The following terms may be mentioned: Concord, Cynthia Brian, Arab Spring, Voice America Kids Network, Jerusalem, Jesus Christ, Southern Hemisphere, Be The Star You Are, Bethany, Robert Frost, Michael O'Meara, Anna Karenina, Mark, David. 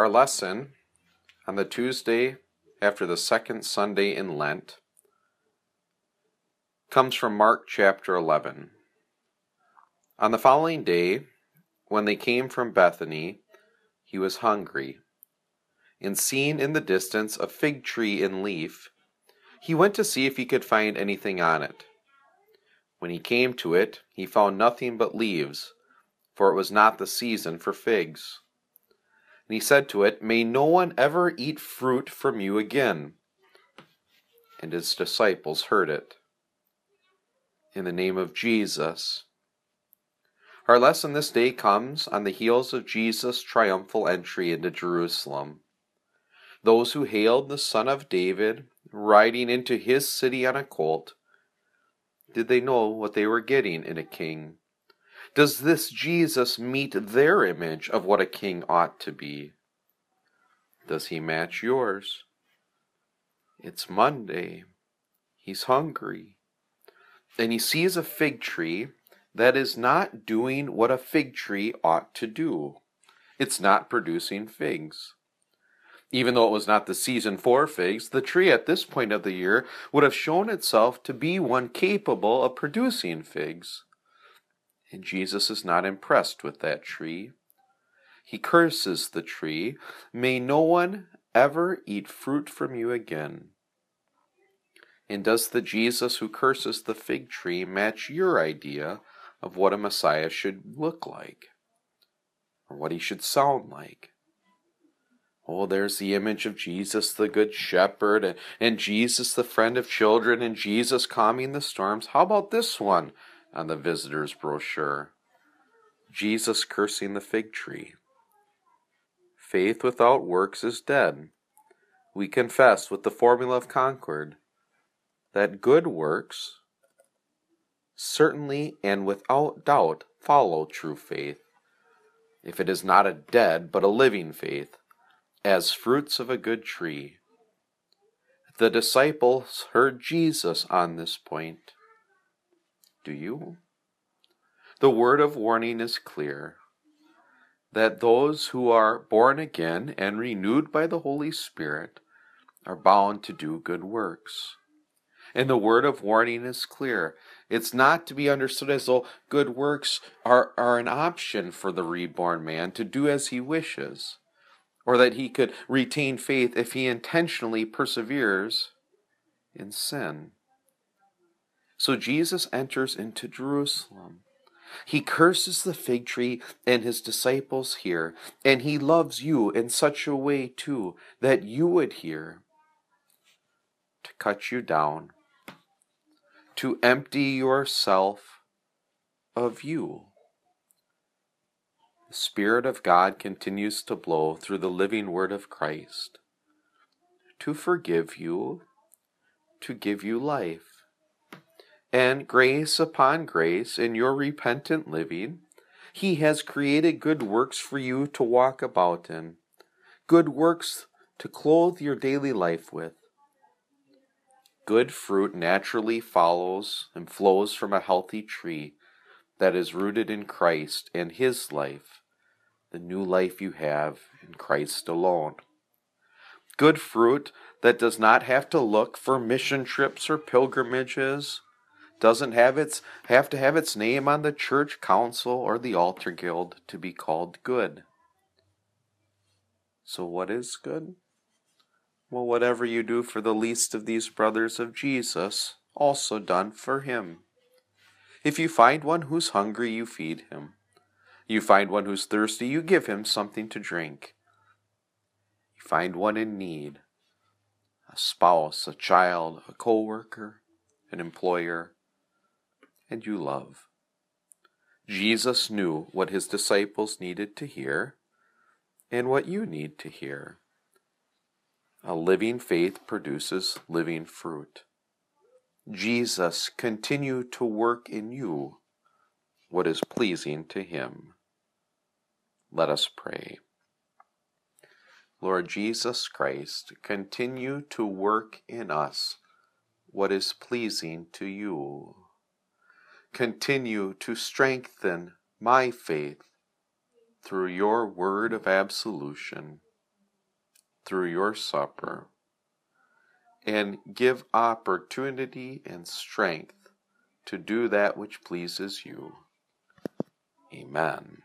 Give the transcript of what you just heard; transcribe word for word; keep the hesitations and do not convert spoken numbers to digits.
Our lesson on the Tuesday after the second Sunday in Lent comes from Mark chapter eleven. On the following day, when they came from Bethany, he was hungry, and seeing in the distance a fig tree in leaf, he went to see if he could find anything on it. When he came to it, he found nothing but leaves, for it was not the season for figs. And he said to it, "May no one ever eat fruit from you again." And his disciples heard it. In the name of Jesus. Our lesson this day comes on the heels of Jesus' triumphal entry into Jerusalem. Those who hailed the Son of David, riding into his city on a colt, did they know what they were getting in a king? Does this Jesus meet their image of what a king ought to be? Does he match yours? It's Monday. He's hungry. And he sees a fig tree that is not doing what a fig tree ought to do. It's not producing figs. Even though it was not the season for figs, the tree at this point of the year would have shown itself to be one capable of producing figs. And Jesus is not impressed with that tree. He curses the tree. May no one ever eat fruit from you again. And does the Jesus who curses the fig tree match your idea of what a Messiah should look like? Or what he should sound like? Oh, there's the image of Jesus the Good Shepherd, and, and Jesus the friend of children, and Jesus calming the storms. How about this one? On the visitor's brochure, Jesus cursing the fig tree. Faith without works is dead. We confess with the formula of Concord that good works certainly and without doubt follow true faith, if it is not a dead but a living faith, as fruits of a good tree. The disciples heard Jesus on this point. Do you? The word of warning is clear that those who are born again and renewed by the Holy Spirit are bound to do good works. And the word of warning is clear. It's not to be understood as though good works are, are an option for the reborn man to do as he wishes, or that he could retain faith if he intentionally perseveres in sin. So Jesus enters into Jerusalem. He curses the fig tree and his disciples hear, and he loves you in such a way too that you would hear. To cut you down, to empty yourself of you. The Spirit of God continues to blow through the living word of Christ, to forgive you, to give you life. And grace upon grace in your repentant living, he has created good works for you to walk about in, good works to clothe your daily life with. Good fruit naturally follows and flows from a healthy tree that is rooted in Christ and his life, the new life you have in Christ alone. Good fruit that does not have to look for mission trips or pilgrimages, doesn't have its have to have its name on the church council or the altar guild to be called good. So what is good? Well, whatever you do for the least of these brothers of Jesus, also done for him. If you find one who's hungry, you feed him. You find one who's thirsty, you give him something to drink. You find one in need, a spouse, a child, a co-worker, an employer, and you love. Jesus knew what his disciples needed to hear and what you need to hear. A living faith produces living fruit. Jesus, continue to work in you what is pleasing to him. Let us pray. Lord Jesus Christ, continue to work in us what is pleasing to you. Continue to strengthen my faith through your word of absolution. through your supper, and give opportunity and strength to do that which pleases you. Amen.